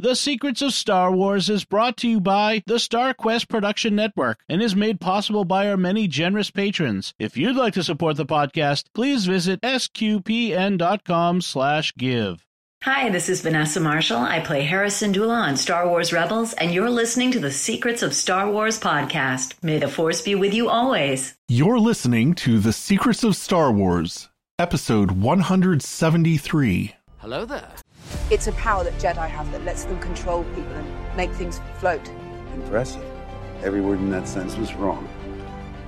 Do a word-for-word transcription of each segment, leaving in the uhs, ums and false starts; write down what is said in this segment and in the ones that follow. The Secrets of Star Wars is brought to you by the StarQuest Production Network and is made possible by our many generous patrons. If you'd like to support the podcast, please visit S Q P N dot com slash give. Hi, this is Vanessa Marshall. I play Harrison Dula on Star Wars Rebels, and you're listening to the Secrets of Star Wars podcast. May the Force be with you always. You're listening to the Secrets of Star Wars, episode one hundred seventy-three. Hello there. It's a power that Jedi have that lets them control people and make things float. Impressive. Every word in that sentence was wrong.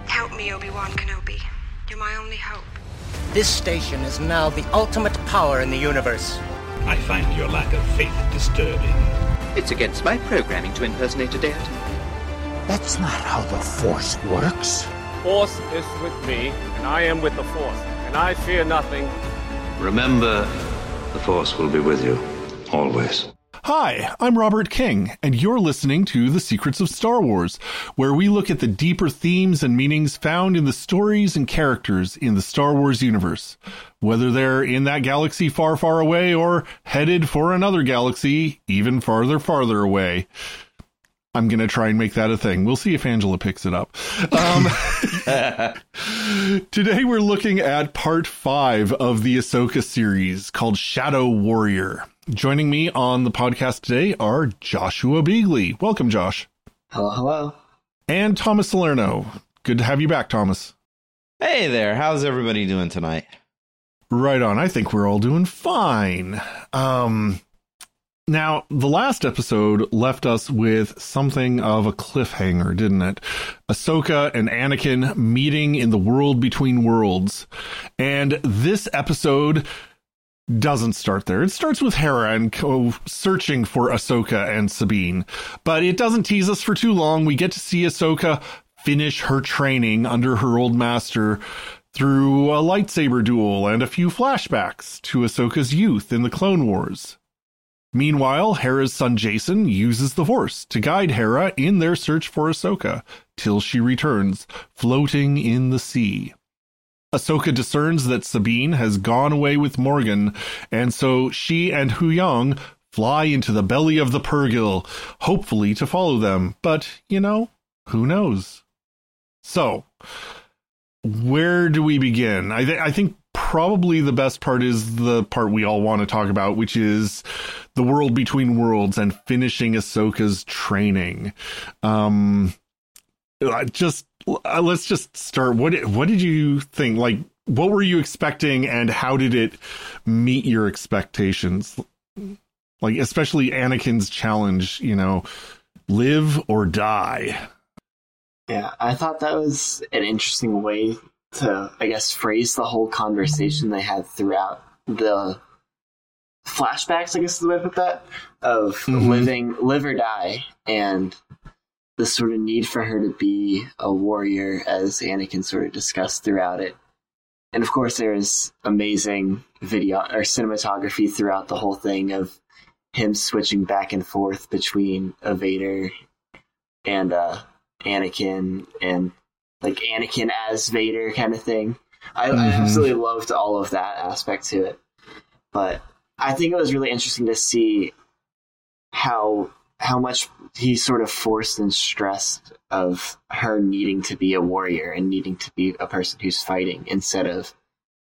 Help me, Obi-Wan Kenobi. You're my only hope. This station is now the ultimate power in the universe. I find your lack of faith disturbing. It's against my programming to impersonate a deity. That's not how the Force works. Force is with me, and I am with the Force, and I fear nothing. Remember, the Force will be with you, always. Hi, I'm Robert King, and you're listening to The Secrets of Star Wars, where we look at the deeper themes and meanings found in the stories and characters in the Star Wars universe. Whether they're in that galaxy far, far away or headed for another galaxy even farther, farther away. I'm going to try and make that a thing. We'll see if Angela picks it up. Um, today we're looking at part five of the Ahsoka series called Shadow Warrior. Joining me on the podcast today are Joshua Beeghley. Welcome, Josh. Hello, hello. And Thomas Salerno. Good to have you back, Thomas. Hey there. How's everybody doing tonight? Right on. I think we're all doing fine. Um... Now, the last episode left us with something of a cliffhanger, didn't it? Ahsoka and Anakin meeting in the world between worlds. And this episode doesn't start there. It starts with Hera and co- searching for Ahsoka and Sabine. But it doesn't tease us for too long. We get to see Ahsoka finish her training under her old master through a lightsaber duel and a few flashbacks to Ahsoka's youth in the Clone Wars. Meanwhile, Hera's son Jacen uses the Force to guide Hera in their search for Ahsoka, till she returns, floating in the sea. Ahsoka discerns that Sabine has gone away with Morgan, and so she and Huyang fly into the belly of the Purrgil, hopefully to follow them. But, you know, who knows? So, where do we begin? I, th- I think probably the best part is the part we all want to talk about, which is the world between worlds and finishing Ahsoka's training. Um, just let's just start. What what did you think? Like, what were you expecting, and how did it meet your expectations? Like, especially Anakin's challenge, you know, live or die. Yeah, I thought that was an interesting way to, I guess, phrase the whole conversation they had throughout the flashbacks, I guess is the way to put that, of mm-hmm. living, live or die, and the sort of need for her to be a warrior, as Anakin sort of discussed throughout it. And of course, there is amazing video or cinematography throughout the whole thing of him switching back and forth between a Vader and uh, Anakin, and like Anakin as Vader kind of thing. I, mm-hmm. I absolutely loved all of that aspect to it. But I think it was really interesting to see how how much he sort of forced and stressed of her needing to be a warrior and needing to be a person who's fighting instead of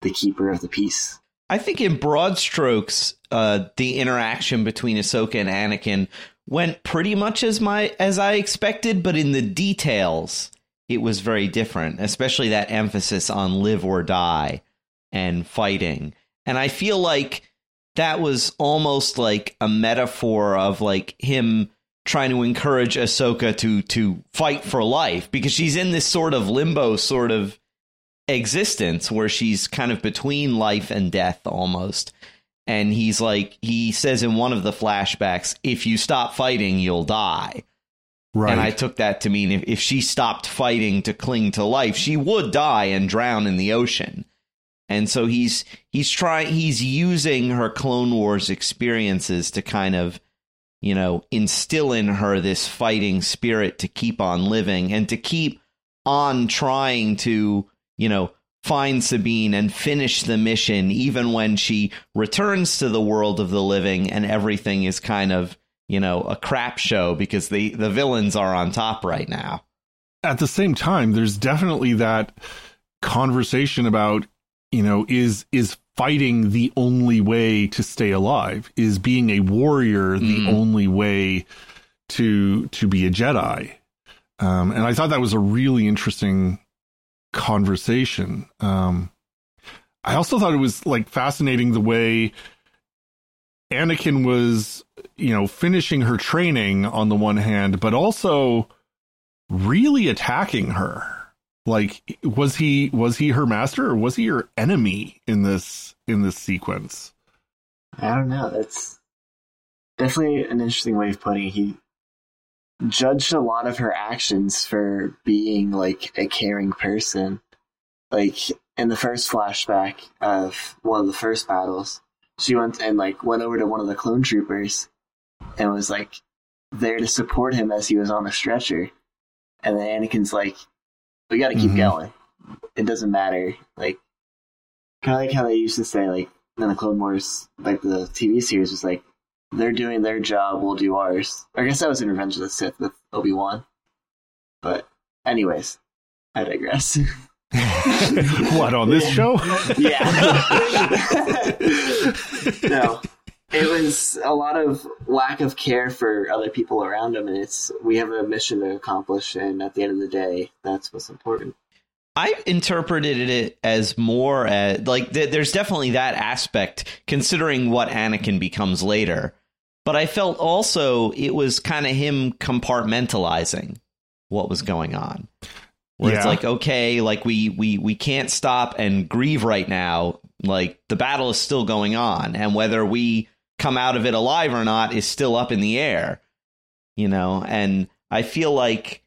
the keeper of the peace. I think in broad strokes, uh, the interaction between Ahsoka and Anakin went pretty much as my as I expected, but in the details, it was very different, especially that emphasis on live or die and fighting. And I feel like that was almost like a metaphor of like him trying to encourage Ahsoka to to fight for life, because she's in this sort of limbo sort of existence where she's kind of between life and death almost. And he's like, he says in one of the flashbacks, if you stop fighting, you'll die. Right. And I took that to mean if, if she stopped fighting to cling to life, she would die and drown in the ocean. And so he's he's trying he's using her Clone Wars experiences to kind of, you know, instill in her this fighting spirit to keep on living and to keep on trying to, you know, find Sabine and finish the mission, even when she returns to the world of the living and everything is kind of you know, a crap show because the, the villains are on top right now. At the same time, there's definitely that conversation about, you know, is is fighting the only way to stay alive? Is being a warrior the mm. only way to to be a Jedi? Um, and I thought that was a really interesting conversation. Um, I also thought it was like fascinating the way Anakin was, you know, finishing her training on the one hand, but also really attacking her. Like, was he was he her master or was he her enemy in this in this sequence? I don't know. That's definitely an interesting way of putting it. He judged a lot of her actions for being like a caring person. Like in the first flashback of one of the first battles, she went and like went over to one of the clone troopers and was like there to support him as he was on the stretcher. And then Anakin's like, we got to keep mm-hmm. going. It doesn't matter. Like, kind of like how they used to say, like, in the Clone Wars, like the T V series was like, they're doing their job, we'll do ours. I guess that was in Revenge of the Sith with Obi-Wan. But anyways, I digress. What, on this show? Yeah. No. It was a lot of lack of care for other people around him, and it's we have a mission to accomplish, and at the end of the day, that's what's important. I interpreted it as more as, like, th- there's definitely that aspect, considering what Anakin becomes later. But I felt also it was kind of him compartmentalizing what was going on. Where yeah. It's like, okay, like, we, we, we can't stop and grieve right now. Like, the battle is still going on, and whether we come out of it alive or not is still up in the air, you know. And I feel like,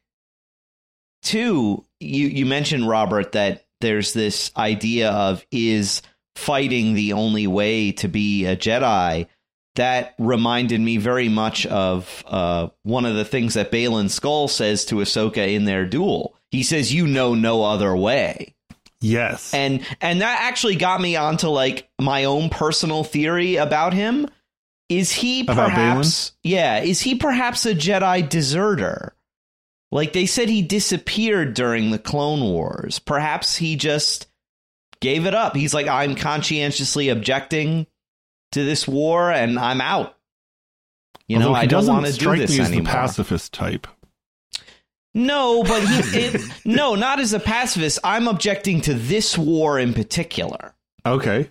too, you, you mentioned, Robert, that there's this idea of is fighting the only way to be a Jedi. That reminded me very much of uh, one of the things that Baylan Skoll says to Ahsoka in their duel. He says, you know, no other way. Yes. And and that actually got me onto like my own personal theory about him. Is he perhaps yeah, is he perhaps a Jedi deserter? Like they said he disappeared during the Clone Wars. Perhaps he just gave it up. He's like, I'm conscientiously objecting to this war and I'm out. You Although know, I don't want to do this anymore. He doesn't strike me as the pacifist type. No, but he, it, no, not as a pacifist. I'm objecting to this war in particular. Okay.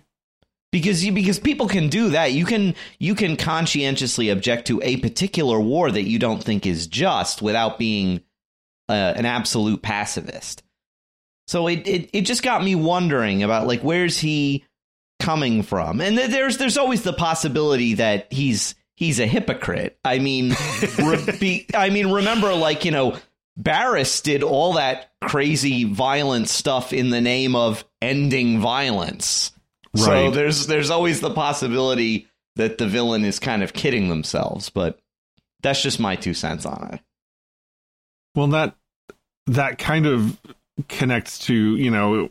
Because you, because people can do that. You can you can conscientiously object to a particular war that you don't think is just without being uh, an absolute pacifist. So it, it it just got me wondering about like where's he coming from? And th- there's there's always the possibility that he's he's a hypocrite. I mean, re- be, I mean, remember like, you know, Barris did all that crazy violent stuff in the name of ending violence. Right. So there's there's always the possibility that the villain is kind of kidding themselves, but that's just my two cents on it. Well, that that kind of connects to, you know,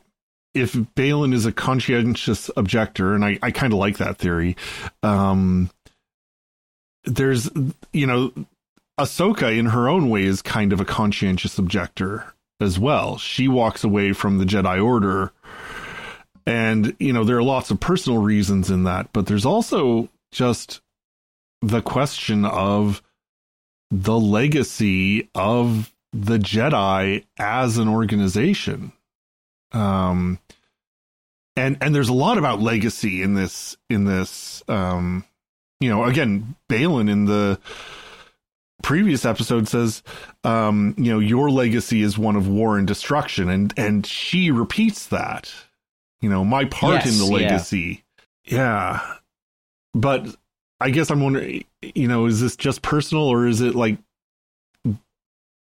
if Baylan is a conscientious objector, and I, I kind of like that theory. Um, there's, you know, Ahsoka, in her own way, is kind of a conscientious objector as well. She walks away from the Jedi Order. And, you know, there are lots of personal reasons in that. But there's also just the question of the legacy of the Jedi as an organization. Um, and and there's a lot about legacy in this, in this, um, you know, again, Baylan in the previous episode says, um, you know, your legacy is one of war and destruction. And, and she repeats that, you know, my part yes, in the legacy. Yeah. yeah. But I guess I'm wondering, you know, is this just personal or is it like,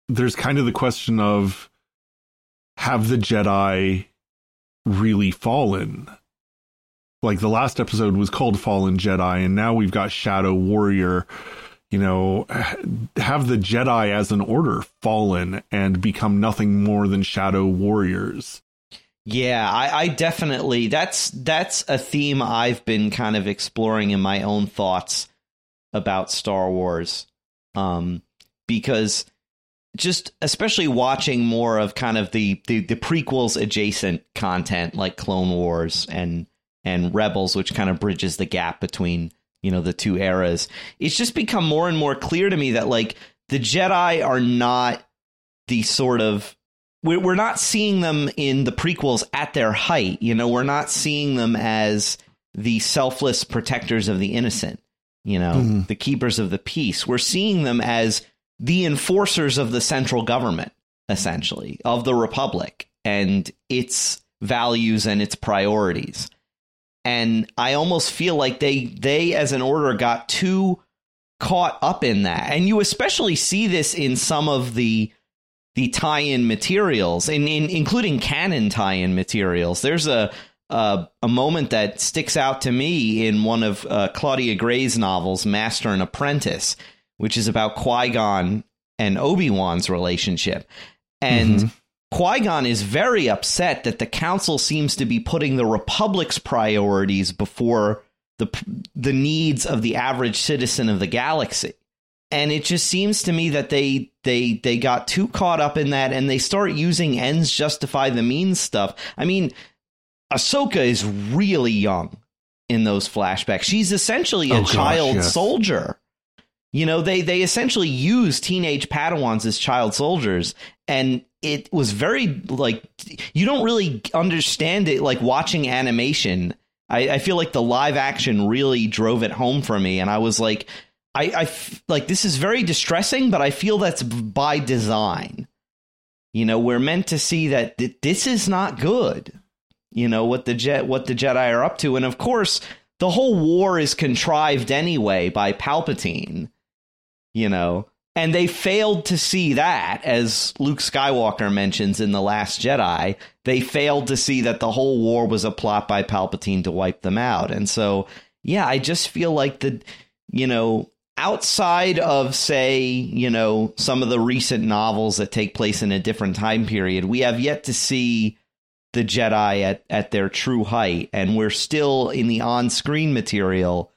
there's kind of the question of have the Jedi really fallen? Like the last episode was called Fallen Jedi. And now we've got Shadow Warrior. You know, have the Jedi as an order fallen and become nothing more than shadow warriors. Yeah, I, I definitely that's that's a theme I've been kind of exploring in my own thoughts about Star Wars um, because just especially watching more of kind of the, the, the prequels adjacent content like Clone Wars and and Rebels, which kind of bridges the gap between, you know, the two eras. It's just become more and more clear to me that, like, the Jedi are not the sort of, we're not seeing them in the prequels at their height. You know, we're not seeing them as the selfless protectors of the innocent, you know, mm-hmm. the keepers of the peace. We're seeing them as the enforcers of the central government, essentially, of the Republic and its values and its priorities. And I almost feel like they they, as an order, got too caught up in that. And you especially see this in some of the the tie-in materials, and in, including canon tie-in materials. There's a, a a moment that sticks out to me in one of uh, Claudia Gray's novels, Master and Apprentice, which is about Qui-Gon and Obi-Wan's relationship. And mm-hmm. Qui-Gon is very upset that the Council seems to be putting the Republic's priorities before the the needs of the average citizen of the galaxy. And it just seems to me that they they they got too caught up in that, and they start using ends justify the means stuff. I mean, Ahsoka is really young in those flashbacks. She's essentially a oh, child gosh, yes. soldier. You know, they they essentially use teenage Padawans as child soldiers. And it was very, like, you don't really understand it like watching animation. I, I feel like the live action really drove it home for me. And I was like, I, I f- like this is very distressing, but I feel that's by design. You know, we're meant to see that th- this is not good. You know, what the Je- what the Jedi are up to. And of course, the whole war is contrived anyway by Palpatine, you know, and they failed to see that, as Luke Skywalker mentions in The Last Jedi. They failed to see that the whole war was a plot by Palpatine to wipe them out. And so, yeah, I just feel like the, you know, outside of, say, you know, some of the recent novels that take place in a different time period, we have yet to see the Jedi at, at their true height. And we're still in the on-screen material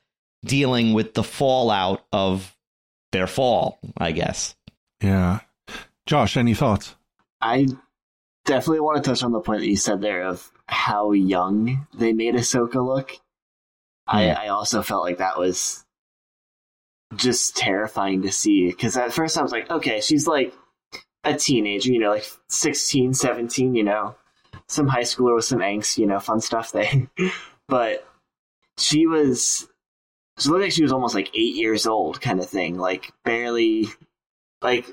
dealing with the fallout of their fall, I guess. Yeah. Josh, any thoughts? I definitely want to touch on the point that you said there of how young they made Ahsoka look. Mm. I, I also felt like that was just terrifying to see, because at first I was like, okay, she's like a teenager, you know, like sixteen, seventeen, you know, some high schooler with some angst, you know, fun stuff thing. But she was, she looked like she was almost like eight years old kind of thing, like barely, like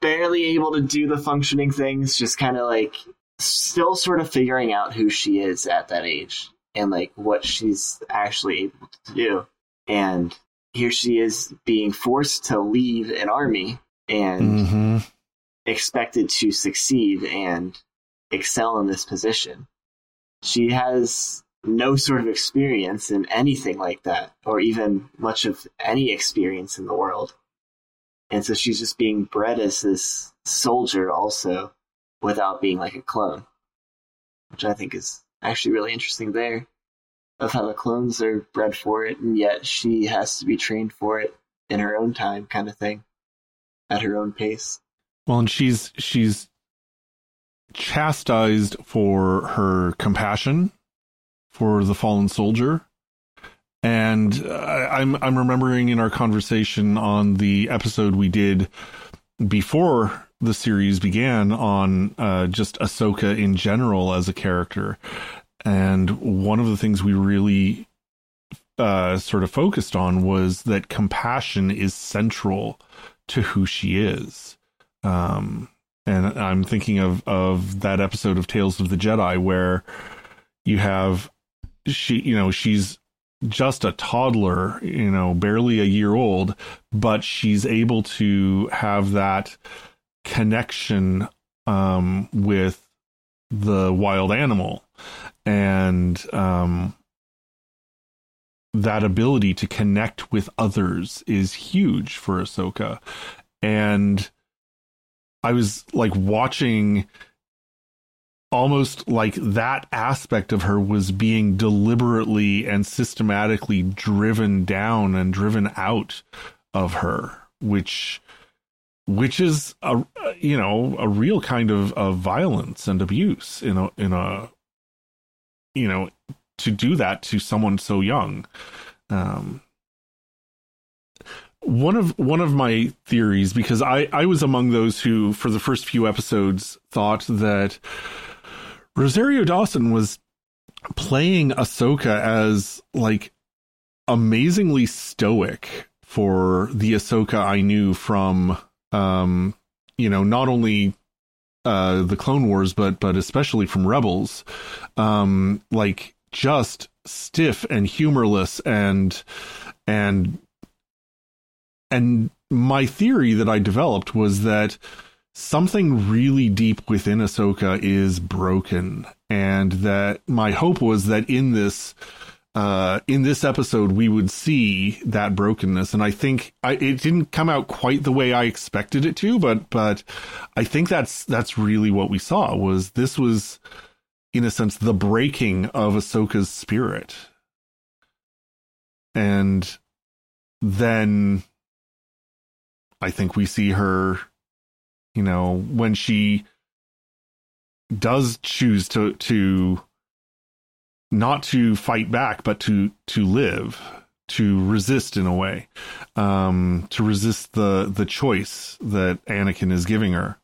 barely able to do the functioning things, just kind of like still sort of figuring out who she is at that age and like what she's actually able to do. And here she is being forced to leave an army and mm-hmm. expected to succeed and excel in this position. She has no sort of experience in anything like that, or even much of any experience in the world. And so she's just being bred as this soldier also without being like a clone, which I think is actually really interesting there. Of how the clones are bred for it, and yet she has to be trained for it in her own time, kind of thing, at her own pace. Well, and she's she's chastised for her compassion for the fallen soldier. And I, I'm I'm remembering in our conversation on the episode we did before the series began on uh, just Ahsoka in general as a character. And one of the things we really uh, sort of focused on was that compassion is central to who she is. Um, and I'm thinking of, of that episode of Tales of the Jedi where you have she, you know, she's just a toddler, you know, barely a year old, but she's able to have that connection um, with the wild animal. And um, that ability to connect with others is huge for Ahsoka. And I was like watching almost like that aspect of her was being deliberately and systematically driven down and driven out of her which which is a you know a real kind of, of violence and abuse in a in a you know to do that to someone so young. Um, one of one of my theories, because I, I was among those who for the first few episodes thought that Rosario Dawson was playing Ahsoka as like amazingly stoic for the Ahsoka I knew from um, you know not only uh, the Clone Wars but but especially from Rebels, um, like just stiff and humorless and and and my theory that I developed was that something really deep within Ahsoka is broken, and that my hope was that in this uh, in this episode we would see that brokenness. And I think I, it didn't come out quite the way I expected it to, but but I think that's that's really what we saw was this was in a sense the breaking of Ahsoka's spirit, and then I think we see her. You know, when she does choose to to not to fight back, but to to live, to resist in a way, um, to resist the the choice that Anakin is giving her.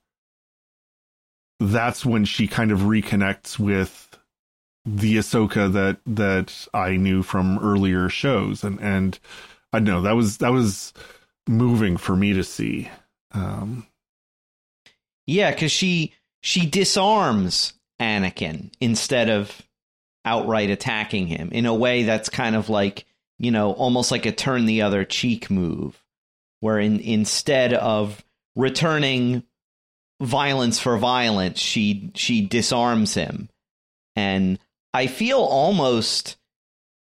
That's when she kind of reconnects with the Ahsoka that that I knew from earlier shows, and and I don't know, that was that was moving for me to see. Um, Yeah, because she she disarms Anakin instead of outright attacking him in a way that's kind of like, you know, almost like a turn the other cheek move, where in, instead of returning violence for violence, she she disarms him. And I feel almost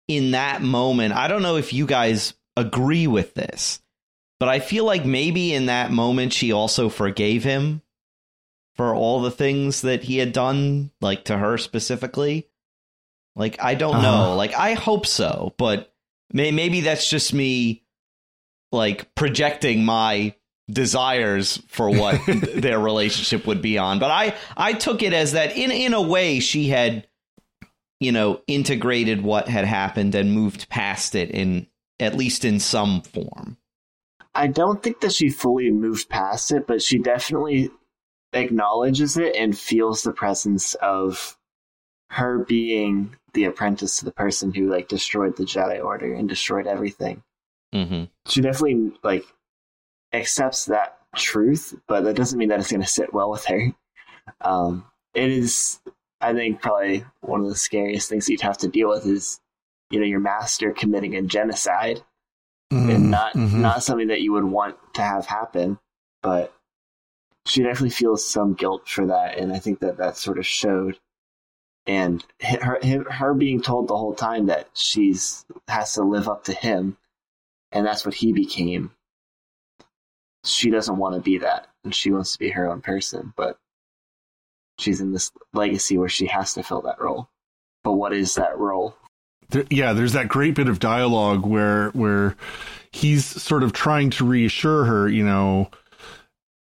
in that moment, I don't know if you guys agree with this, but I feel like maybe in that moment she also forgave him for all the things that he had done, like to her specifically. Like, I don't uh-huh. know. Like, I hope so, but may- maybe that's just me, like, projecting my desires for what their relationship would be on. But I, I took it as that in, in a way she had, you know, integrated what had happened and moved past it in at least in some form. I don't think that she fully moved past it, but she definitely acknowledges it and feels the presence of her being the apprentice to the person who like destroyed the Jedi Order and destroyed everything. Mm-hmm. She definitely like accepts that truth, but that doesn't mean that it's going to sit well with her. Um, it is, I think, probably one of the scariest things that you'd have to deal with is, you know, your master committing a genocide, mm, and not mm-hmm. not something that you would want to have happen, but she definitely feels some guilt for that, and I think that that sort of showed. And her her being told the whole time that she's has to live up to him, and that's what he became. She doesn't want to be that, and she wants to be her own person, but she's in this legacy where she has to fill that role. But what is that role? There, yeah, there's that great bit of dialogue where where he's sort of trying to reassure her, you know,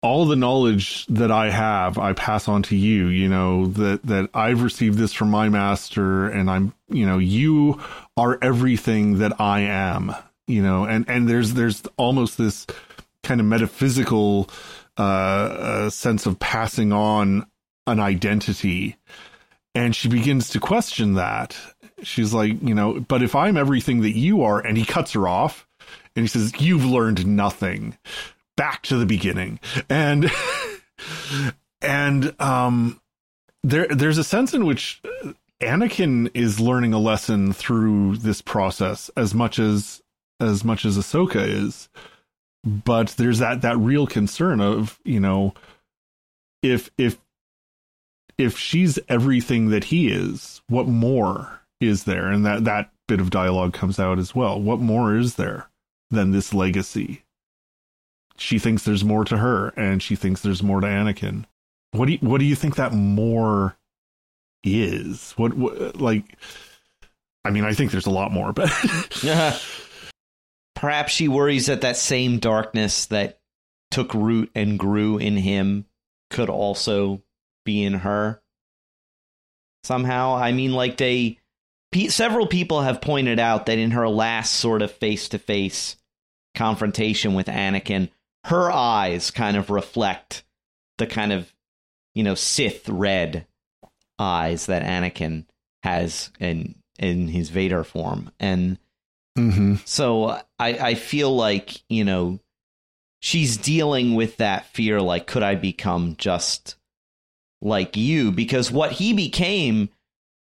all the knowledge that I have, I pass on to you, you know, that, that I've received this from my master, and I'm, you know, you are everything that I am, you know, and, and there's, there's almost this kind of metaphysical uh, uh, sense of passing on an identity. And she begins to question that. She's like, you know, but if I'm everything that you are, and he cuts her off and he says, you've learned nothing. Back to the beginning. And and um there there's a sense in which Anakin is learning a lesson through this process as much as as much as Ahsoka is, but there's that that real concern of, you know, if if if she's everything that he is, what more is there? And that that bit of dialogue comes out as well. What more is there than this legacy? She thinks there's more to her, and she thinks there's more to Anakin. What do you, what do you think that more is? What, what like? I mean, I think there's a lot more, but Perhaps she worries that that same darkness that took root and grew in him could also be in her. Somehow, I mean, like they, several people have pointed out that in her last sort of face-to-face confrontation with Anakin, her eyes kind of reflect the kind of, you know, Sith red eyes that Anakin has in in his Vader form. And mm-hmm. so I, I feel like, you know, she's dealing with that fear, like, could I become just like you? Because what he became,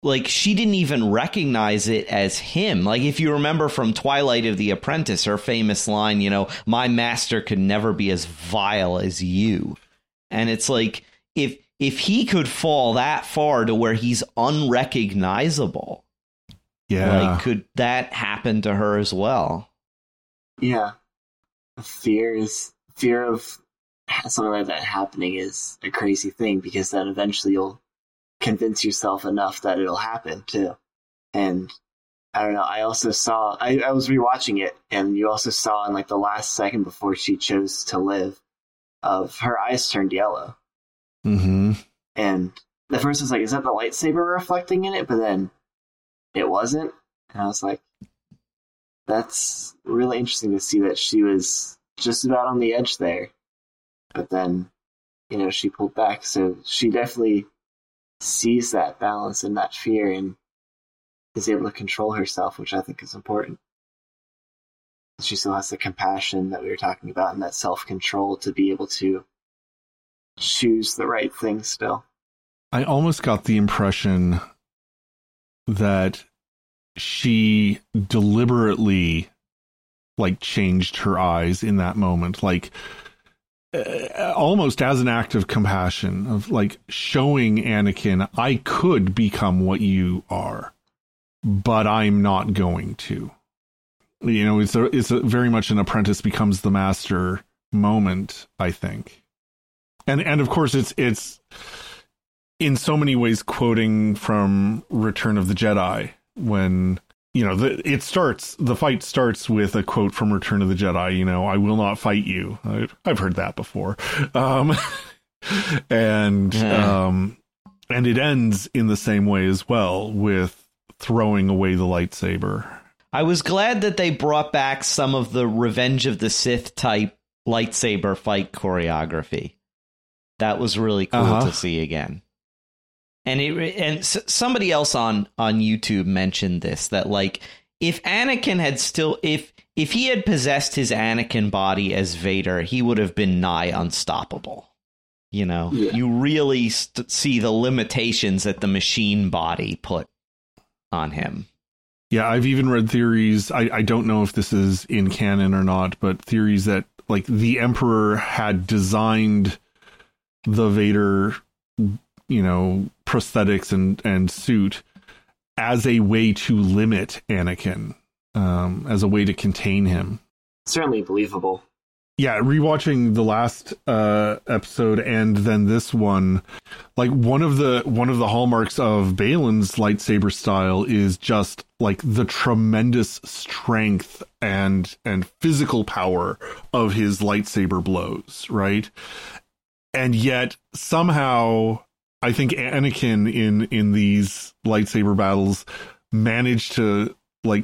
like, she didn't even recognize it as him. Like, if you remember from Twilight of the Apprentice, her famous line, you know, my master could never be as vile as you. And it's like, if if he could fall that far to where he's unrecognizable, yeah, like, could that happen to her as well? Yeah, fear is fear of something like that happening is a crazy thing, because then eventually you'll convince yourself enough that it'll happen too. And I don't know. I also saw I, I was rewatching it, and you also saw in like the last second before she chose to live, of her eyes turned yellow. Mm-hmm. And at first I was like, is that the lightsaber reflecting in it? But then it wasn't. And I was like, that's really interesting to see that she was just about on the edge there. But then, you know, she pulled back. So she definitely sees that balance and that fear and is able to control herself, which I think is important. She still has the compassion that we were talking about and that self-control to be able to choose the right thing still. I almost got the impression that she deliberately, like, changed her eyes in that moment, like, uh, almost as an act of compassion, of like showing Anakin, I could become what you are, but I'm not going to. You know, it's a, it's a very much an apprentice becomes the master moment, I think. And and of course, it's it's in so many ways quoting from Return of the Jedi, when, you know, the, it starts, the fight starts with a quote from Return of the Jedi, you know, I will not fight you. I, I've heard that before. Um, and yeah. um, and it ends in the same way as well, with throwing away the lightsaber. I was glad that they brought back some of the Revenge of the Sith type lightsaber fight choreography. That was really cool uh-huh. to see again. And it, and s- somebody else on, on YouTube mentioned this, that like if Anakin had still if if he had possessed his Anakin body as Vader, he would have been nigh unstoppable. You know, yeah. you really st- see the limitations that the machine body put on him. Yeah, I've even read theories. I, I don't know if this is in canon or not, but theories that like the Emperor had designed the Vader, you know, prosthetics and, and suit as a way to limit Anakin, um, as a way to contain him. Certainly believable. Yeah, rewatching the last uh, episode and then this one, like one of the one of the hallmarks of Baylan's lightsaber style is just like the tremendous strength and and physical power of his lightsaber blows, right? And yet somehow I think Anakin in in these lightsaber battles managed to like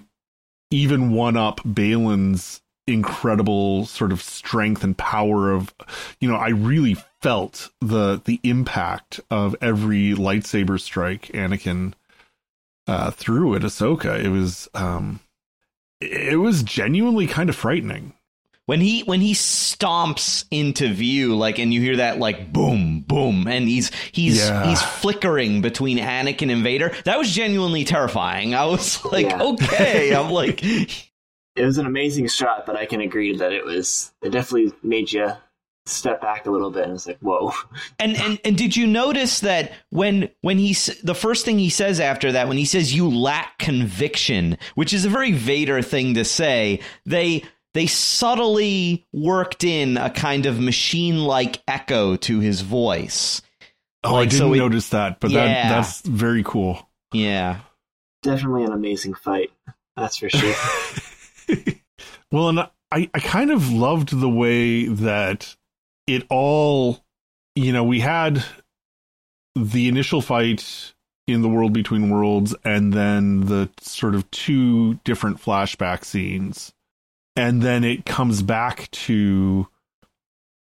even one up Baylan's incredible sort of strength and power of, you know, I really felt the the impact of every lightsaber strike Anakin uh, threw at Ahsoka. It was um, it was genuinely kind of frightening. When he when he stomps into view, like, and you hear that like boom, boom, and he's he's yeah. he's flickering between Anakin and Vader. That was genuinely terrifying. I was like, yeah. okay, I'm like, it was an amazing shot, but I can agree that it was it definitely made you step back a little bit, and it's like, whoa. And and and did you notice that when when he the first thing he says after that, when he says you lack conviction, which is a very Vader thing to say, they. They subtly worked in a kind of machine-like echo to his voice. Oh, like, I didn't so it, notice that, but yeah. that that's very cool. Yeah. Definitely an amazing fight. That's for sure. Well, and I, I kind of loved the way that it all, you know, we had the initial fight in the World Between Worlds and then the sort of two different flashback scenes. And then it comes back to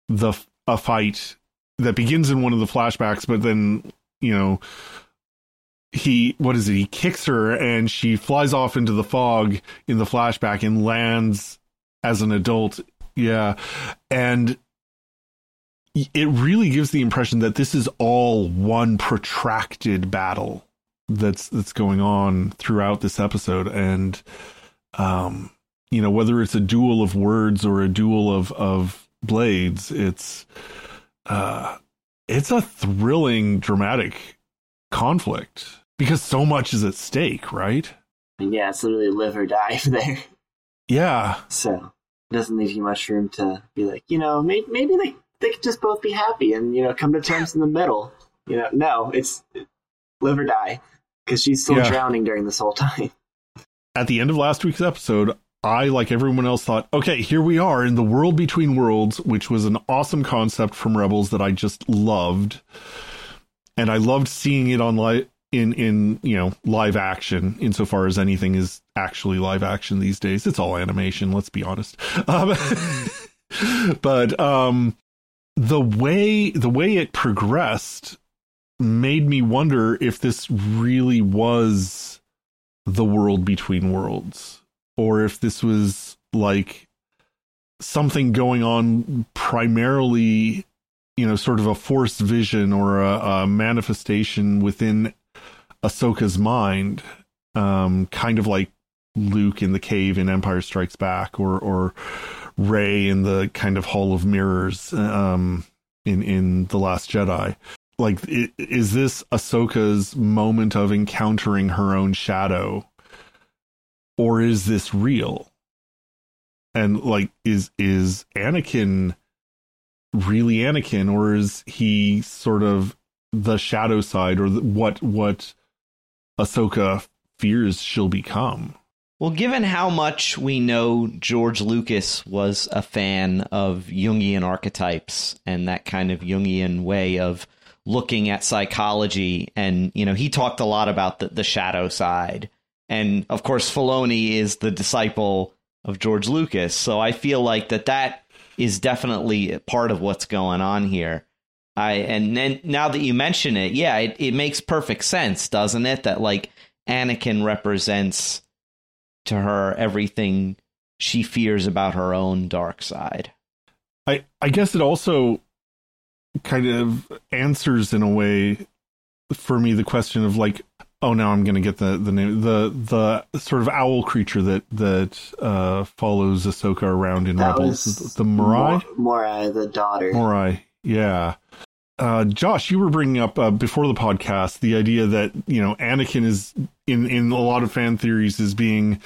the a fight that begins in one of the flashbacks, but then, you know, he, what is it? He kicks her and she flies off into the fog in the flashback and lands as an adult. Yeah. And it really gives the impression that this is all one protracted battle that's, that's going on throughout this episode. And, um, you know, whether it's a duel of words or a duel of, of blades, it's, uh, it's a thrilling, dramatic conflict because so much is at stake, right? Yeah, it's literally live or die there. Yeah. So it doesn't leave you much room to be like, you know, maybe, maybe they, they could just both be happy and, you know, come to terms in the middle. You know, no, it's live or die because she's still yeah. drowning during this whole time. At the end of last week's episode, I, like everyone else, thought, okay, here we are in the World Between Worlds, which was an awesome concept from Rebels that I just loved. And I loved seeing it on li- in, in, you know, live action, insofar as anything is actually live action these days. It's all animation, let's be honest. Um, but um, the way the way it progressed made me wonder if this really was the World Between Worlds, or if this was like something going on primarily, you know, sort of a force vision or a, a manifestation within Ahsoka's mind, um, kind of like Luke in the cave in Empire Strikes Back, or or Rey in the kind of Hall of Mirrors um, in in The Last Jedi. Like, it, is this Ahsoka's moment of encountering her own shadow, or is this real? And like, is is Anakin really Anakin, or is he sort of the shadow side, or the, what what Ahsoka fears she'll become? Well, given how much we know George Lucas was a fan of Jungian archetypes and that kind of Jungian way of looking at psychology, and, you know, he talked a lot about the, the shadow side. And, of course, Filoni is the disciple of George Lucas, so I feel like that that is definitely part of what's going on here. I and then now that you mention it, yeah, it, it makes perfect sense, doesn't it? That like Anakin represents to her everything she fears about her own dark side. I I guess it also kind of answers in a way for me the question of like, oh, now I'm going to get the the name the the sort of owl creature that that uh, follows Ahsoka around in that Rebels, the Morai, Morai, the daughter, Morai. Yeah, uh, Josh, you were bringing up uh, before the podcast the idea that, you know, Anakin is in in a lot of fan theories is being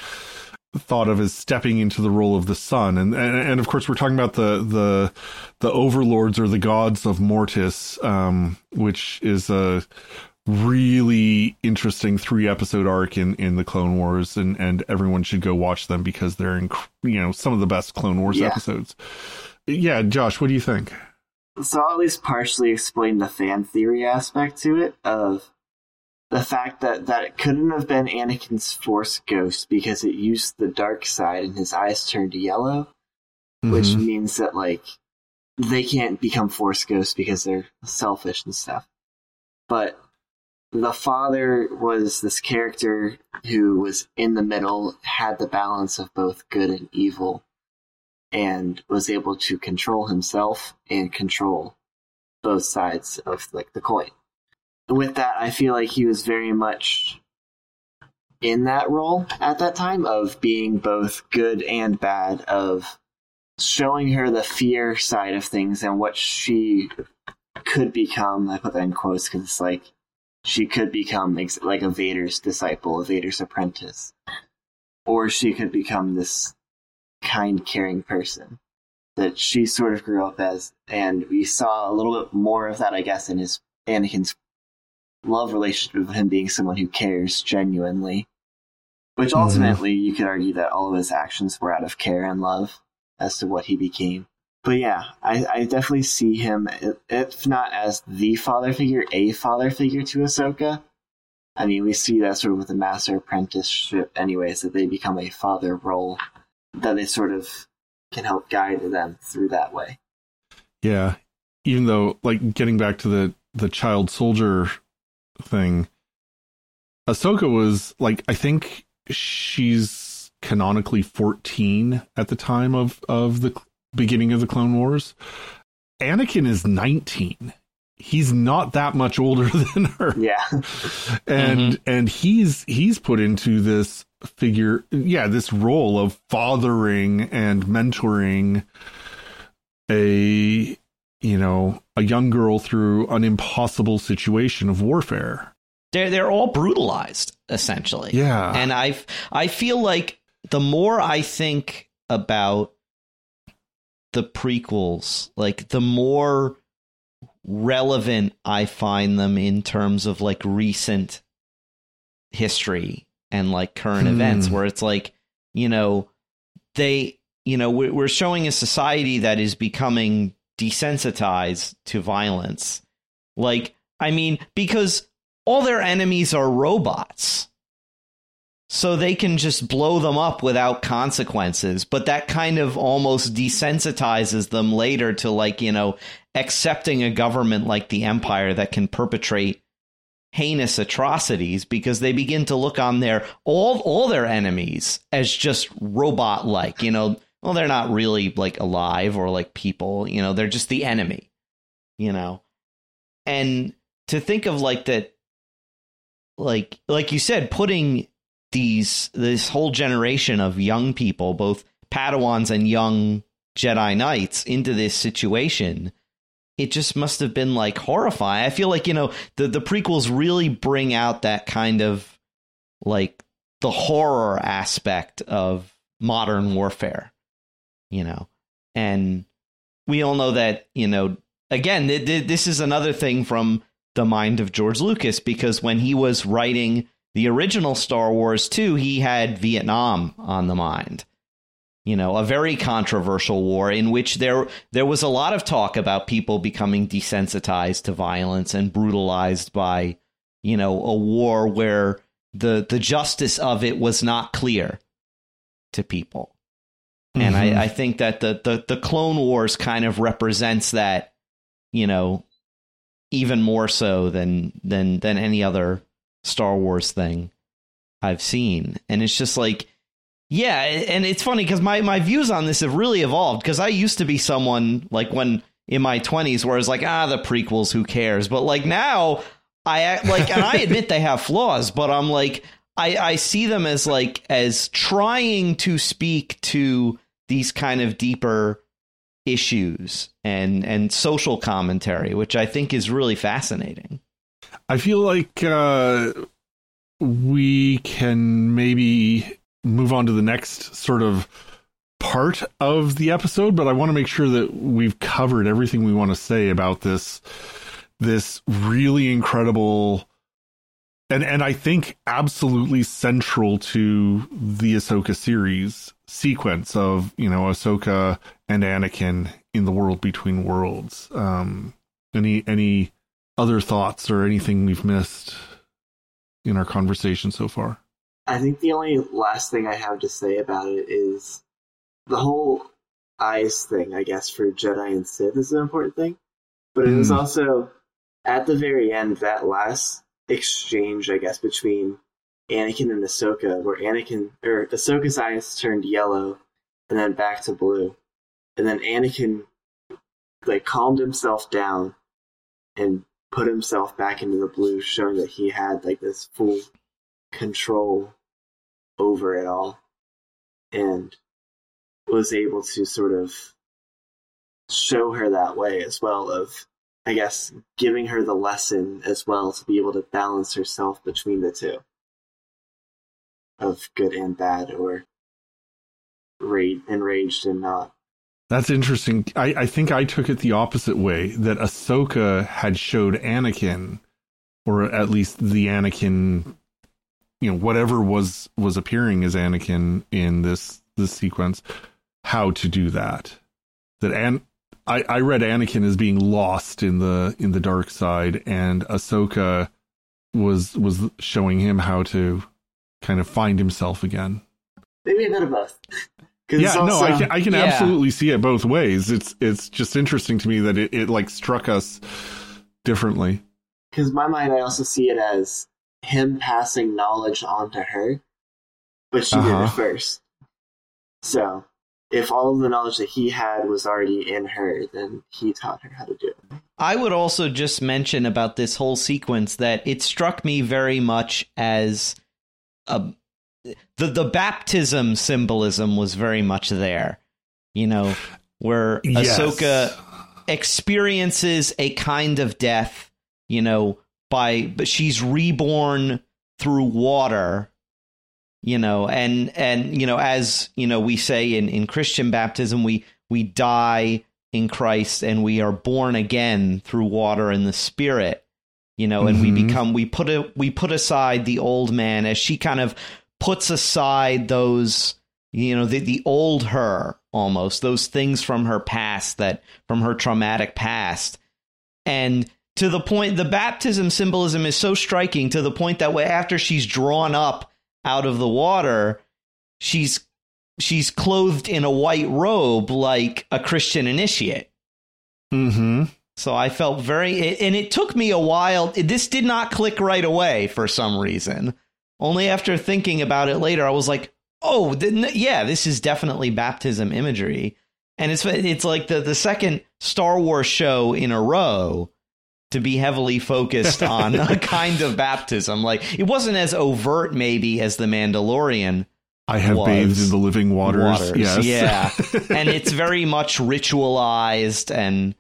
thought of as stepping into the role of the sun, and and, and of course we're talking about the the the overlords or the gods of Mortis, um, which is a really interesting three episode arc in, in the Clone Wars, and, and everyone should go watch them because they're, inc- you know, some of the best Clone Wars yeah. episodes. Yeah. Josh, what do you think? So I'll at least partially explain the fan theory aspect to it, of the fact that, that it couldn't have been Anakin's Force ghost because it used the dark side and his eyes turned yellow, mm-hmm. which means that like they can't become Force ghosts because they're selfish and stuff. But the father was this character who was in the middle, had the balance of both good and evil, and was able to control himself and control both sides of like the coin. With that, I feel like he was very much in that role at that time of being both good and bad, of showing her the fear side of things and what she could become. I put that in quotes because it's like, she could become like a Vader's disciple, a Vader's apprentice. Or she could become this kind, caring person that she sort of grew up as. And we saw a little bit more of that, I guess, in his Anakin's love relationship with him being someone who cares genuinely. Which ultimately, mm-hmm. you could argue that all of his actions were out of care and love as to what he became. But yeah, I, I definitely see him, if not as the father figure, a father figure to Ahsoka. I mean, we see that sort of with the master apprenticeship anyways, that they become a father role that they sort of can help guide them through that way. Yeah, even though, like, getting back to the, the child soldier thing, Ahsoka was, like, I think she's canonically fourteen at the time of, of the beginning of the Clone Wars. Anakin is nineteen. He's not that much older than her. Yeah. and mm-hmm. and he's he's put into this figure, yeah, this role of fathering and mentoring a, you know, a young girl through an impossible situation of warfare. They're they're all brutalized, essentially. Yeah. And I I feel like the more I think about the prequels, like, the more relevant I find them in terms of, like, recent history and, like, current hmm. events, where it's like, you know, they, you know, we're showing a society that is becoming desensitized to violence. Like, I mean, because all their enemies are robots, so they can just blow them up without consequences. But that kind of almost desensitizes them later to, like, you know, accepting a government like the Empire that can perpetrate heinous atrocities, because they begin to look on their all all their enemies as just robot like, you know, well, they're not really, like, alive or like people, you know, they're just the enemy, you know. And to think of, like, that, like like you said, putting these this whole generation of young people, both Padawans and young Jedi Knights, into this situation, it just must have been, like, horrifying. I feel like, you know, the, the prequels really bring out that kind of, like, the horror aspect of modern warfare, you know. And we all know that, you know, again, th- th- this is another thing from the mind of George Lucas, because when he was writing the original Star Wars two, he had Vietnam on the mind. You know, a very controversial war in which there there was a lot of talk about people becoming desensitized to violence and brutalized by, you know, a war where the the justice of it was not clear to people. Mm-hmm. And I, I think that the, the, the Clone Wars kind of represents that, you know, even more so than than than any other Star Wars thing I've seen. And it's just like, yeah, and it's funny because my, my views on this have really evolved, because I used to be someone, like, when in my twenties where I was like, ah, the prequels, who cares? But, like, now I like, and I admit they have flaws, but I'm like, I, I see them as, like, as trying to speak to these kind of deeper issues and, and social commentary, which I think is really fascinating. I feel like uh, we can maybe move on to the next sort of part of the episode, but I want to make sure that we've covered everything we want to say about this, this really incredible and, and I think absolutely central to the Ahsoka series sequence of, you know, Ahsoka and Anakin in the World Between Worlds. Um, any, any other thoughts or anything we've missed in our conversation so far? I think the only last thing I have to say about it is the whole eyes thing, I guess, for Jedi and Sith is an important thing. But it was mm. also, at the very end, that last exchange, I guess, between Anakin and Ahsoka, where Anakin, or Ahsoka's eyes turned yellow and then back to blue. And then Anakin, like, calmed himself down and put himself back into the blue, showing that he had, like, this full control over it all, and was able to sort of show her that way as well, of, I guess, giving her the lesson as well to be able to balance herself between the two of good and bad, or ra- enraged and not. That's interesting. I, I think I took it the opposite way, that Ahsoka had showed Anakin, or at least the Anakin, you know, whatever was was appearing as Anakin in this this sequence, how to do that. That and I, I read Anakin as being lost in the in the dark side, and Ahsoka was was showing him how to kind of find himself again. Maybe a bit of both. Yeah, also, no, I can, I can yeah. absolutely see it both ways. It's it's just interesting to me that it, it like struck us differently. Because in my mind, I also see it as him passing knowledge on to her, but she uh-huh. did it first. So if all of the knowledge that he had was already in her, then he taught her how to do it. I would also just mention about this whole sequence that it struck me very much as a... The the baptism symbolism was very much there, you know, where yes. Ahsoka experiences a kind of death, you know, by but she's reborn through water, you know, and and, you know, as, you know, we say in, in Christian baptism, we we die in Christ and we are born again through water and the Spirit, you know, and mm-hmm. we become we put a, we put aside the old man as she kind of puts aside those, you know, the, the old her, almost those things from her past, that from her traumatic past. And to the point, the baptism symbolism is so striking to the point that after she's drawn up out of the water, she's she's clothed in a white robe like a Christian initiate. Mm-hmm. So I felt very, and it took me a while. This did not click right away for some reason. Only after thinking about it later, I was like, oh, th- yeah, this is definitely baptism imagery. And it's it's like the, the second Star Wars show in a row to be heavily focused on a kind of baptism. Like, it wasn't as overt, maybe, as The Mandalorian. I have was. bathed in the living waters. waters. Yes. Yeah. And it's very much ritualized and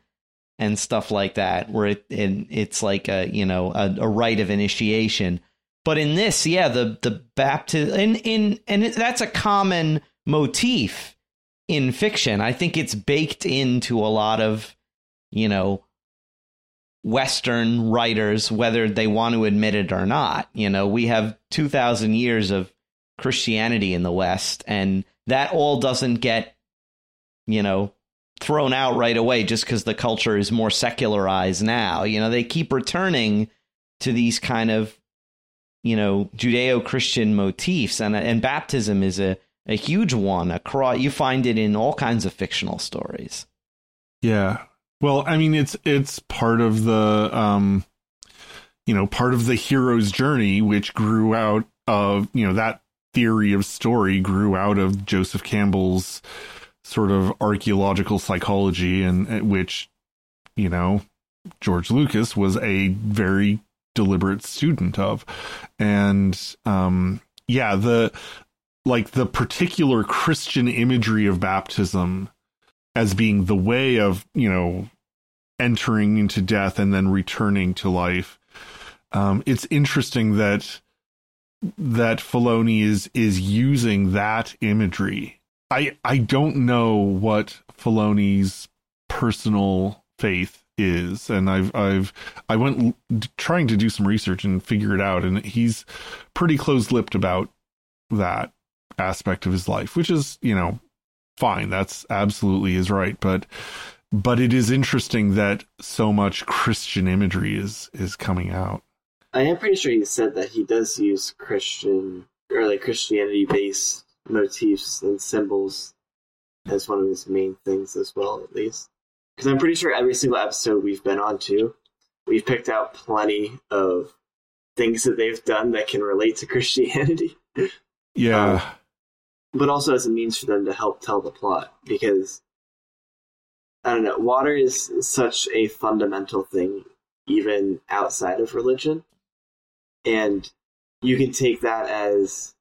and stuff like that, where it and it's like a, you know, a, a rite of initiation. But in this, yeah, the the baptism in in and that's a common motif in fiction. I think it's baked into a lot of, you know, Western writers, whether they want to admit it or not. You know, we have two thousand years of Christianity in the West, and that all doesn't get, you know, thrown out right away just because the culture is more secularized now. You know, they keep returning to these kind of, you know, Judeo-Christian motifs, and and baptism is a, a huge one. Across, you find it in all kinds of fictional stories. Yeah, well, I mean, it's it's part of the, um, you know, part of the hero's journey, which grew out of, you know, that theory of story grew out of Joseph Campbell's sort of archaeological psychology, and which, you know, George Lucas was a very deliberate student of. And um yeah the like the particular Christian imagery of baptism as being the way of, you know, entering into death and then returning to life, um it's interesting that that Filoni is is using that imagery. I i don't know what Filoni's personal faith is, and I've I've I went trying to do some research and figure it out, and he's pretty close-lipped about that aspect of his life, which is, you know, fine. That's absolutely his right, but but it is interesting that so much Christian imagery is is coming out. I am pretty sure he said that he does use Christian, or like Christianity-based motifs and symbols as one of his main things as well, at least. Because I'm pretty sure every single episode we've been on to, we've picked out plenty of things that they've done that can relate to Christianity. Yeah. Um, but also as a means for them to help tell the plot. Because, I don't know, water is such a fundamental thing, even outside of religion. And you can take that as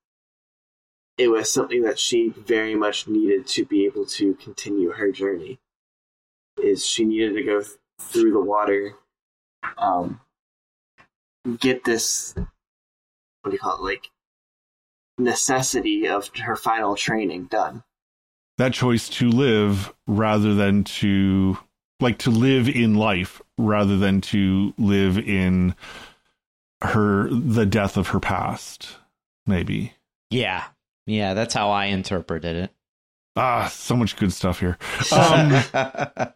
it was something that she very much needed to be able to continue her journey. Is she needed to go th- through the water, um, get this, what do you call it, like, necessity of her final training done. That choice to live rather than to, like, to live in life rather than to live in her, the death of her past. maybe. Yeah. Yeah, that's how I interpreted it. Ah, so much good stuff here. Um, but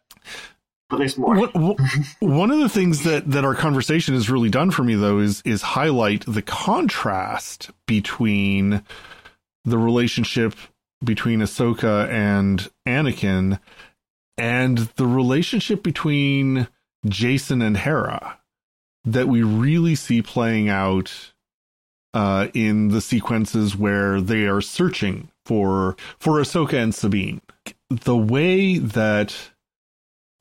there's more. One, one of the things that, that our conversation has really done for me, though, is is highlight the contrast between the relationship between Ahsoka and Anakin and the relationship between Jacen and Hera that we really see playing out uh, in the sequences where they are searching for for Ahsoka and Sabine. The way that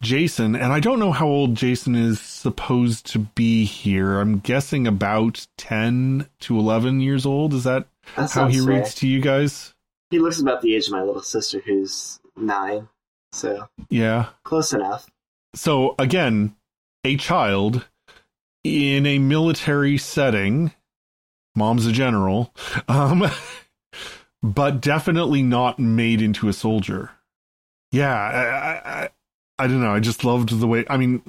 Jacen, and I don't know how old Jacen is supposed to be here. I'm guessing about ten to eleven years old. Is that, that how he reads to you guys? He looks about the age of my little sister, who's nine. So yeah, close enough. So again, a child in a military setting, mom's a general, um, but definitely not made into a soldier. Yeah, I, I, I don't know. I just loved the way, I mean,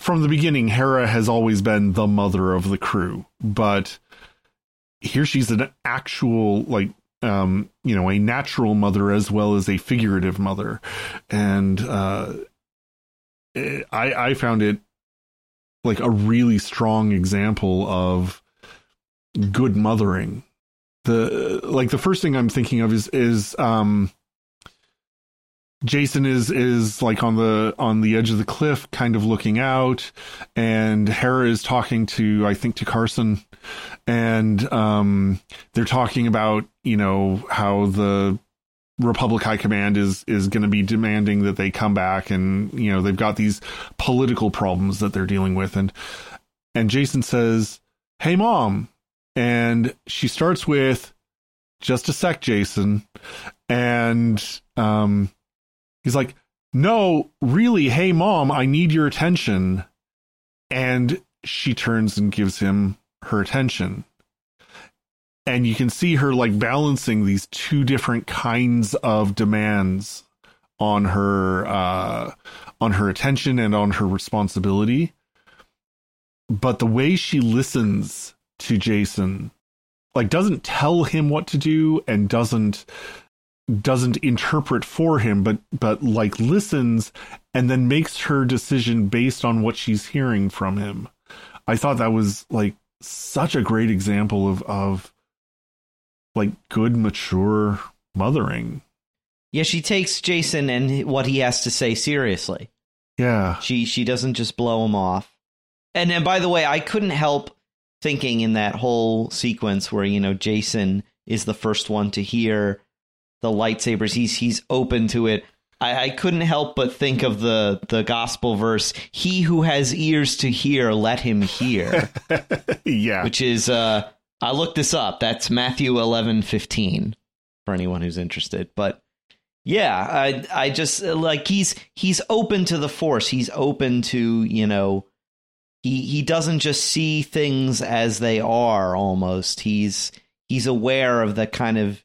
from the beginning, Hera has always been the mother of the crew, but here she's an actual, like, um, you know, a natural mother as well as a figurative mother. And uh, I, I found it like a really strong example of good mothering. The like the first thing I'm thinking of is is um, Jacen is is like on the on the edge of the cliff, kind of looking out, and Hera is talking to I think to Carson, and um, they're talking about you know how the Republic High Command is is going to be demanding that they come back, and you know they've got these political problems that they're dealing with, and and Jacen says, "Hey, Mom." And she starts with, "Just a sec, Jacen." And um, he's like, "No, really, hey, Mom, I need your attention." And she turns and gives him her attention. And you can see her like balancing these two different kinds of demands on her, uh, on her attention and on her responsibility. But the way she listens to Jacen, like, doesn't tell him what to do and doesn't doesn't interpret for him, but but like listens and then makes her decision based on what she's hearing from him. I thought that was like such a great example of of like good, mature mothering. Yeah, she takes Jacen and what he has to say seriously. Yeah, she she doesn't just blow him off. And then, by the way, I couldn't help thinking in that whole sequence where, you know, Jacen is the first one to hear the lightsabers. He's he's open to it. I, I couldn't help but think of the, the gospel verse, "He who has ears to hear, let him hear." Yeah. Which is, uh, I looked this up. That's Matthew eleven fifteen for anyone who's interested. But yeah, I I just like he's he's open to the force. He's open to, you know, He he doesn't just see things as they are almost. He's he's aware of the kind of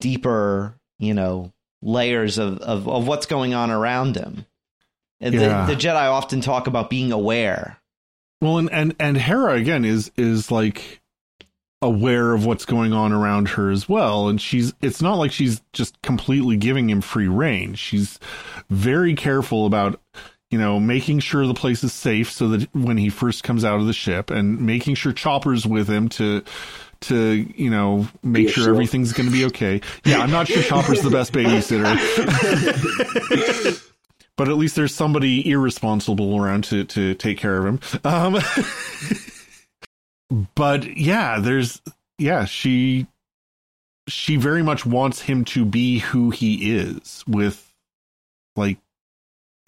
deeper, you know, layers of, of, of what's going on around him. And yeah. the, the Jedi often talk about being aware. Well, and, and, and Hera, again, is is like aware of what's going on around her as well. And she's it's not like she's just completely giving him free rein. She's very careful about, you know, making sure the place is safe so that when he first comes out of the ship, and making sure Chopper's with him to, to you know, make sure, sure everything's going to be okay. Yeah, I'm not sure Chopper's the best babysitter. But at least there's somebody irresponsible around to, to take care of him. Um, but yeah, there's, yeah, she, she very much wants him to be who he is, with, like,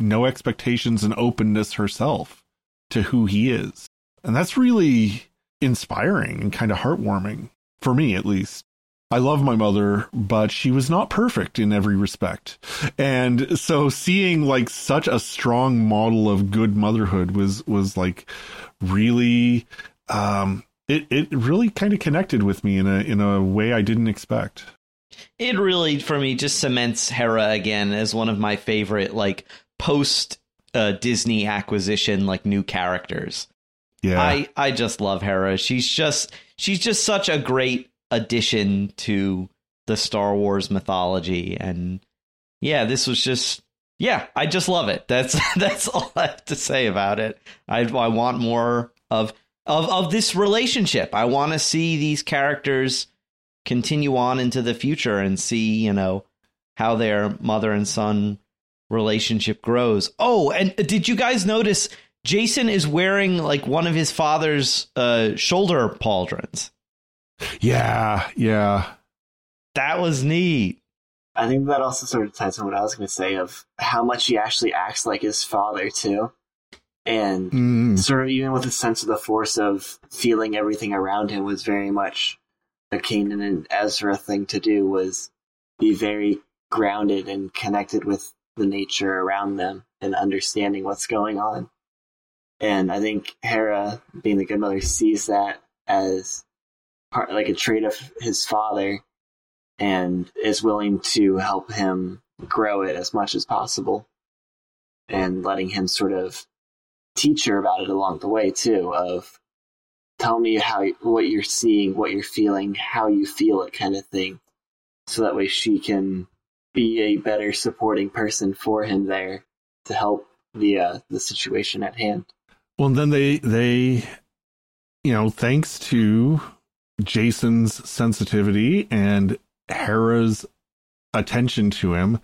no expectations and openness herself to who he is. And that's really inspiring and kind of heartwarming, for me at least. I love my mother, but she was not perfect in every respect. And so seeing like such a strong model of good motherhood was was like really um it, it really kind of connected with me in a in a way I didn't expect. It really, for me, just cements Hera again as one of my favorite, like, post uh, Disney acquisition, like, new characters. Yeah, I, I just love Hera. She's just she's just such a great addition to the Star Wars mythology. And yeah, this was just, yeah, I just love it. That's that's all I have to say about it. I I want more of of of this relationship. I want to see these characters continue on into the future and see, you know, how their mother and son relationship grows. Oh, and did you guys notice Jacen is wearing like one of his father's uh, shoulder pauldrons? Yeah, yeah. That was neat. I think that also sort of ties on what I was going to say of how much he actually acts like his father, too. And mm. sort of even with a sense of the force of feeling everything around him was very much the Kanan and Ezra thing to do, was be very grounded and connected with the nature around them and understanding what's going on. And I think Hera, being the good mother, sees that as part, like a trait of his father, and is willing to help him grow it as much as possible, and letting him sort of teach her about it along the way too, of tell me how what you're seeing, what you're feeling, how you feel it kind of thing. So that way she can be a better supporting person for him there to help the uh, the situation at hand. Well, then they they, you know, thanks to Jacen's sensitivity and Hera's attention to him,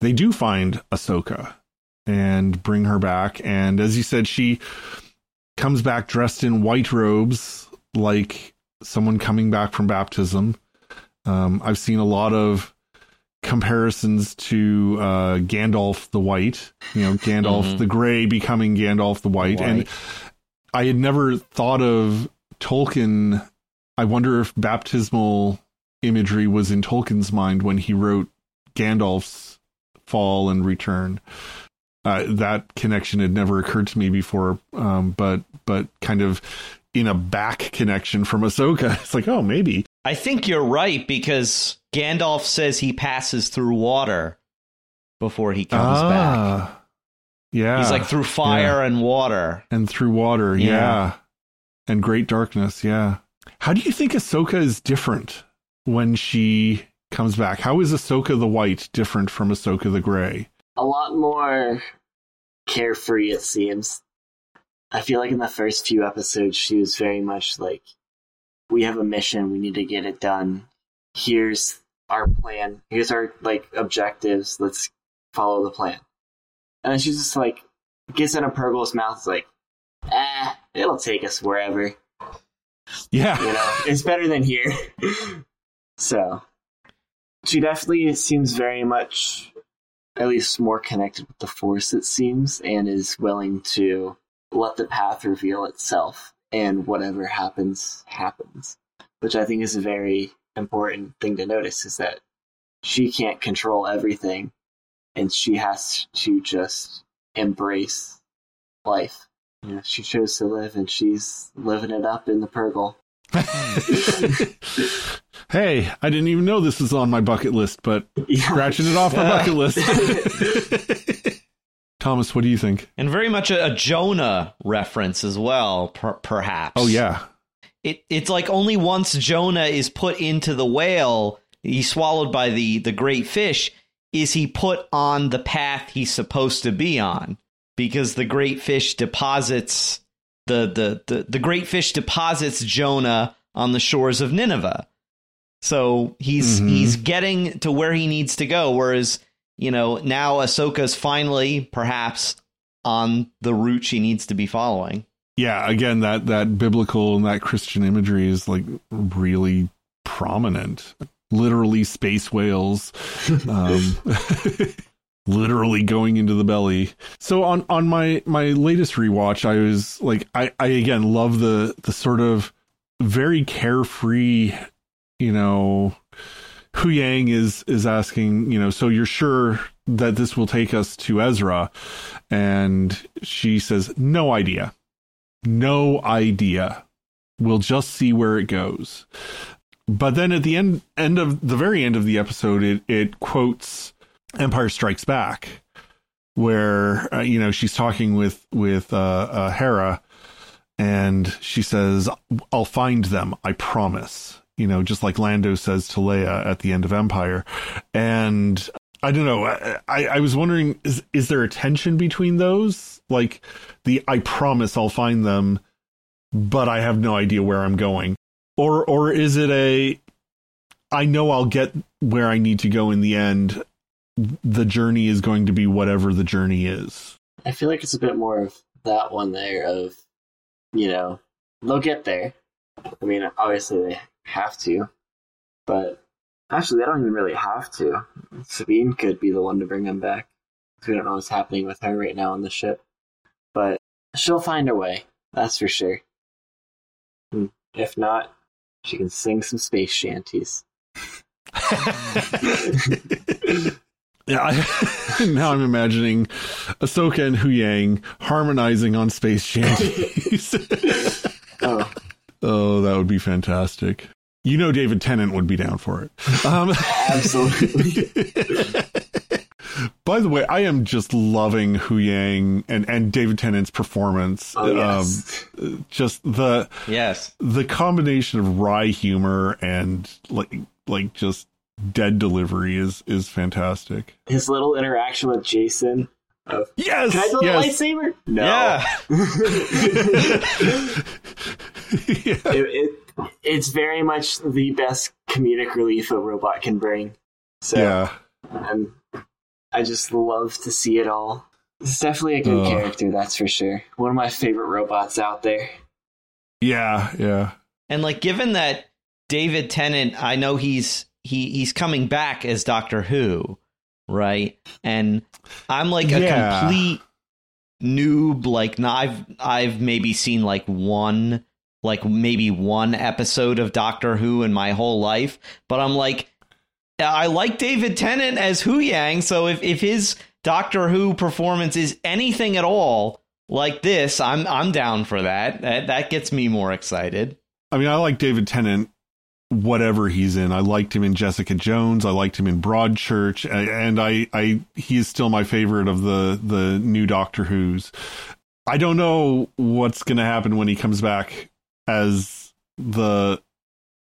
they do find Ahsoka and bring her back. And as you said, she comes back dressed in white robes, like someone coming back from baptism. Um, I've seen a lot of comparisons to uh, Gandalf the White, you know, Gandalf mm-hmm. the Grey becoming Gandalf the White. White. And I had never thought of Tolkien. I wonder if baptismal imagery was in Tolkien's mind when he wrote Gandalf's Fall and Return. Uh, that connection had never occurred to me before, um, but but kind of in a back connection from Ahsoka, it's like, oh, maybe. I think you're right, because Gandalf says he passes through water before he comes ah, back. Yeah. He's like through fire yeah. and water. And through water, yeah. yeah. And great darkness, yeah. How do you think Ahsoka is different when she comes back? How is Ahsoka the White different from Ahsoka the Grey? A lot more carefree, it seems. I feel like in the first few episodes, she was very much like, we have a mission, we need to get it done. Here's our plan. Here's our, like, objectives. Let's follow the plan. And then she's just like, gets in a Purrgil's mouth, is like, ah, it'll take us wherever. Yeah. You know, it's better than here. So, she definitely seems very much, at least more connected with the Force, it seems, and is willing to let the path reveal itself. And whatever happens, happens. Which I think is a very important thing to notice, is that she can't control everything, and she has to just embrace life. You know, she chose to live, and she's living it up in the Purrgil. Hey, I didn't even know this was on my bucket list, but yeah. scratching it off my yeah. bucket list. Thomas, what do you think? And very much a, a Jonah reference as well, per- perhaps. Oh, yeah. It It's like only once Jonah is put into the whale, he's swallowed by the, the great fish, is he put on the path he's supposed to be on. Because the great fish deposits the, the, the, the great fish deposits Jonah on the shores of Nineveh. So he's mm-hmm. he's getting to where he needs to go, whereas, you know, now Ahsoka's finally, perhaps, on the route she needs to be following. Yeah, again, that, that biblical and that Christian imagery is, like, really prominent. Literally space whales. um, literally going into the belly. So on, on my, my latest rewatch, I was, like, I, I again, love the the sort of very carefree, you know... Huyang is is asking, you know, so you're sure that this will take us to Ezra? And she says, no idea. No idea. We'll just see where it goes. But then at the end end of the very end of the episode, it, it quotes Empire Strikes Back, where, uh, you know, she's talking with, with uh, uh, Hera, and she says, I'll find them, I promise. you know, just like Lando says to Leia at the end of Empire. And I don't know, I, I was wondering, is, is there a tension between those? Like the, I promise I'll find them, but I have no idea where I'm going. Or, or is it a, I know I'll get where I need to go in the end. The journey is going to be whatever the journey is. I feel like it's a bit more of that one there of, you know, they'll get there. I mean, obviously they have to, but actually they don't even really have to. Sabine could be the one to bring them back. We don't know what's happening with her right now on the ship, but she'll find a way. That's for sure. If not, she can sing some space shanties. Yeah, I, now I'm imagining Ahsoka and Huyang harmonizing on space shanties. oh. oh, that would be fantastic. You know, David Tennant would be down for it. Um, Absolutely. By the way, I am just loving Huyang and, and David Tennant's performance. Oh, yes. Um, just the yes, the combination of wry humor and like like just. dead delivery is is fantastic. His little interaction with Jacen of, yes, can I build yes. a lightsaber? No. Yeah. yeah. It, it, it's very much the best comedic relief a robot can bring. So, yeah. Um, I just love to see it all. It's definitely a good uh, character, that's for sure. One of my favorite robots out there. Yeah, yeah. And like, given that David Tennant, I know he's He he's coming back as Doctor Who, right? And I'm like a yeah. complete noob. Like, I've I've maybe seen like one, like maybe one episode of Doctor Who in my whole life. But I'm like, I like David Tennant as Huyang. So if if his Doctor Who performance is anything at all like this, I'm I'm down for that. That that gets me more excited. I mean, I like David Tennant. Whatever he's in. I liked him in Jessica Jones. I liked him in Broadchurch, and I, I, he is still my favorite of the, the new Doctor Who's. I don't know what's going to happen when he comes back as the,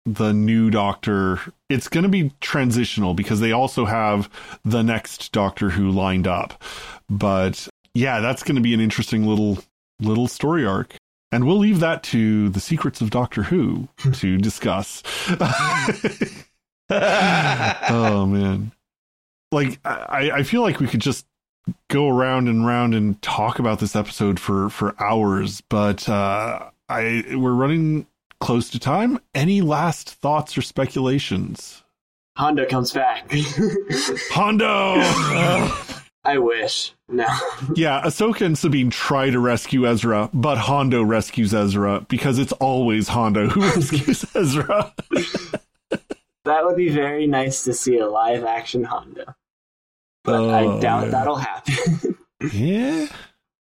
the new Doctor. It's going to be transitional because they also have the next Doctor Who lined up, but yeah, that's going to be an interesting little, little story arc. And we'll leave that to the secrets of Doctor Who to discuss. Oh, man. Like, I, I feel like we could just go around and round and talk about this episode for, for hours. But uh, I we're running close to time. Any last thoughts or speculations? Hondo comes back. Hondo! uh. I wish. No. Yeah, Ahsoka and Sabine try to rescue Ezra, but Hondo rescues Ezra because it's always Hondo who rescues Ezra. That would be very nice to see a live action Hondo. But oh, I doubt yeah. that'll happen. yeah.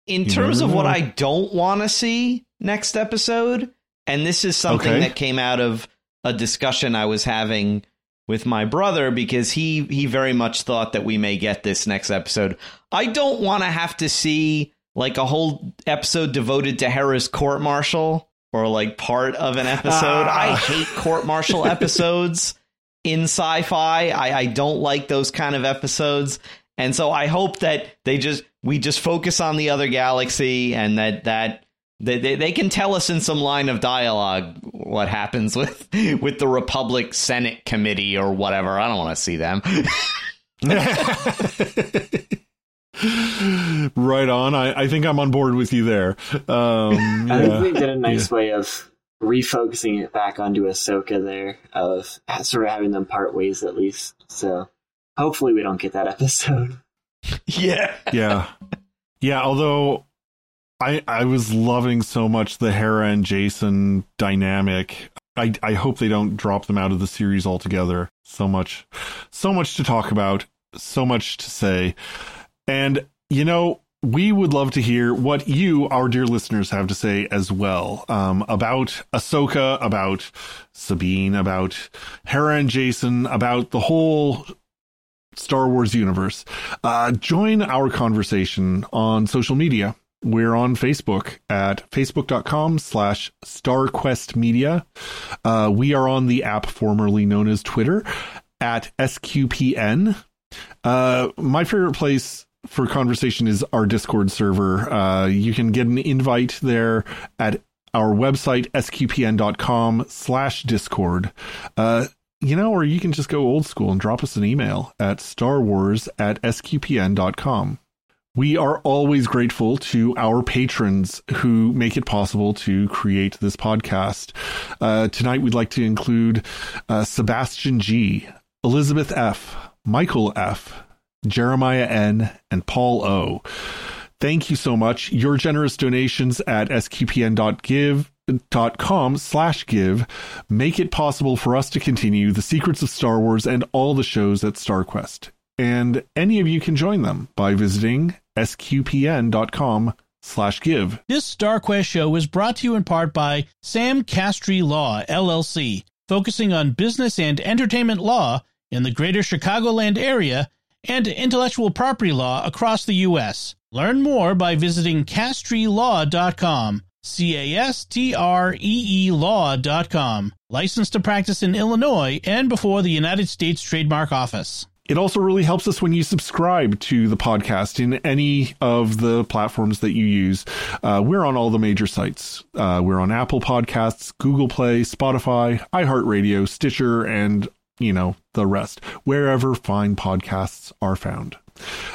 In you terms of know. what I don't want to see next episode, and this is something okay. that came out of a discussion I was having with my brother, because he he very much thought that we may get this next episode. I don't want to have to see like a whole episode devoted to Hera's court martial or like part of an episode. Ah. I hate court martial episodes in sci-fi. I, I don't like those kind of episodes. And so I hope that they just we just focus on the other galaxy, and that that They, they they can tell us in some line of dialogue what happens with with the Republic Senate Committee or whatever. I don't want to see them. Right on. I, I think I'm on board with you there. Um, yeah. I think they did a nice yeah. way of refocusing it back onto Ahsoka there, of sort of having them part ways at least. So hopefully we don't get that episode. Yeah. Yeah. Yeah. Although I, I was loving so much the Hera and Jacen dynamic. I, I hope they don't drop them out of the series altogether. So much, so much to talk about, so much to say. And, you know, we would love to hear what you, our dear listeners, have to say as well um, about Ahsoka, about Sabine, about Hera and Jacen, about the whole Star Wars universe. Uh, join our conversation on social media. We're on Facebook at facebook.com slash StarQuest Media. Uh, we are on the app formerly known as Twitter at S Q P N. Uh, my favorite place for conversation is our Discord server. Uh, you can get an invite there at our website, sqpn.com slash Discord. Uh, you know, or you can just go old school and drop us an email at starwars at sqpn.com. We are always grateful to our patrons who make it possible to create this podcast. Uh, tonight, we'd like to include uh, Sebastian G., Elizabeth F., Michael F., Jeremiah N., and Paul O. Thank you so much. Your generous donations at sqpn.com slash give make it possible for us to continue the Secrets of Star Wars and all the shows at StarQuest. And any of you can join them by visiting sqpn.com slash give. This StarQuest show was brought to you in part by Sam Castry Law, L L C, focusing on business and entertainment law in the greater Chicagoland area and intellectual property law across the U S. Learn more by visiting castry law dot com, C A S T R E E law dot com. Licensed to practice in Illinois and before the United States Trademark Office. It also really helps us when you subscribe to the podcast in any of the platforms that you use. Uh, we're on all the major sites. Uh, we're on Apple Podcasts, Google Play, Spotify, iHeartRadio, Stitcher, and, you know, the rest. Wherever fine podcasts are found.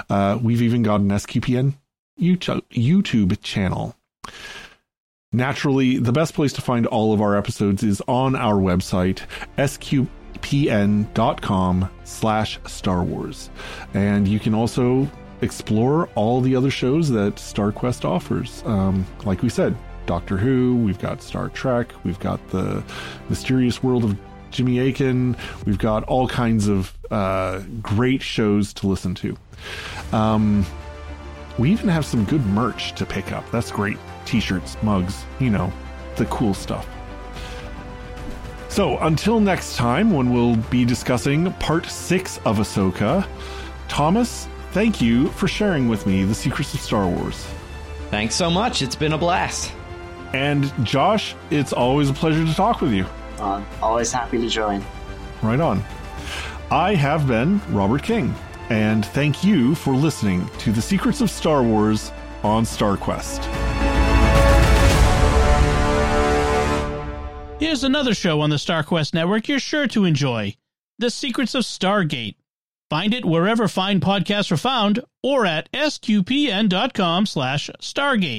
Uh, we've even got an S Q P N YouTube, YouTube channel. Naturally, the best place to find all of our episodes is on our website, S Q P N. pn.com slash Star Wars. And you can also explore all the other shows that StarQuest offers. Um, like we said, Doctor Who, we've got Star Trek, we've got The Mysterious World of Jimmy Akin, we've got all kinds of uh, great shows to listen to. Um, we even have some good merch to pick up. That's great. T-shirts, mugs, you know, the cool stuff. So until next time, when we'll be discussing part six of Ahsoka, Thomas, thank you for sharing with me the Secrets of Star Wars. Thanks so much. It's been a blast. And Josh, it's always a pleasure to talk with you. Uh, always happy to join. Right on. I have been Robert King, and thank you for listening to the Secrets of Star Wars on StarQuest. Here's another show on the StarQuest Network you're sure to enjoy, The Secrets of Stargate. Find it wherever fine podcasts are found or at sqpn.com slash Stargate.